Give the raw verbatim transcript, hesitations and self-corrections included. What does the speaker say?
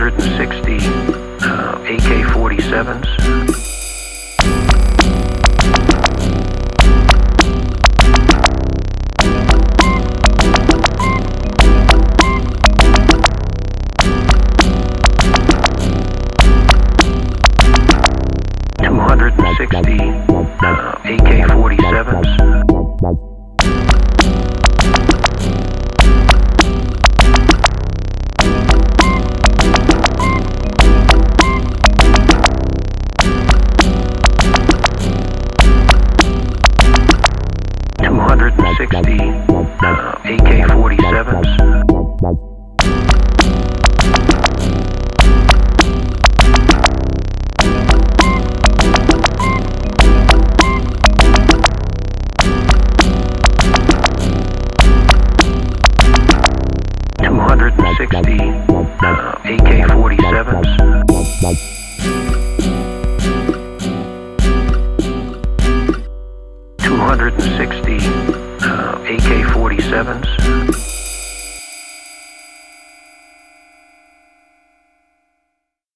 one hundred sixty uh, A K forty-sevens. sixty uh, A K forty-sevens. two hundred sixty uh, A K forty-sevens. sixty uh, A K forty-sevens. two hundred sixty uh, A K forty-sevens.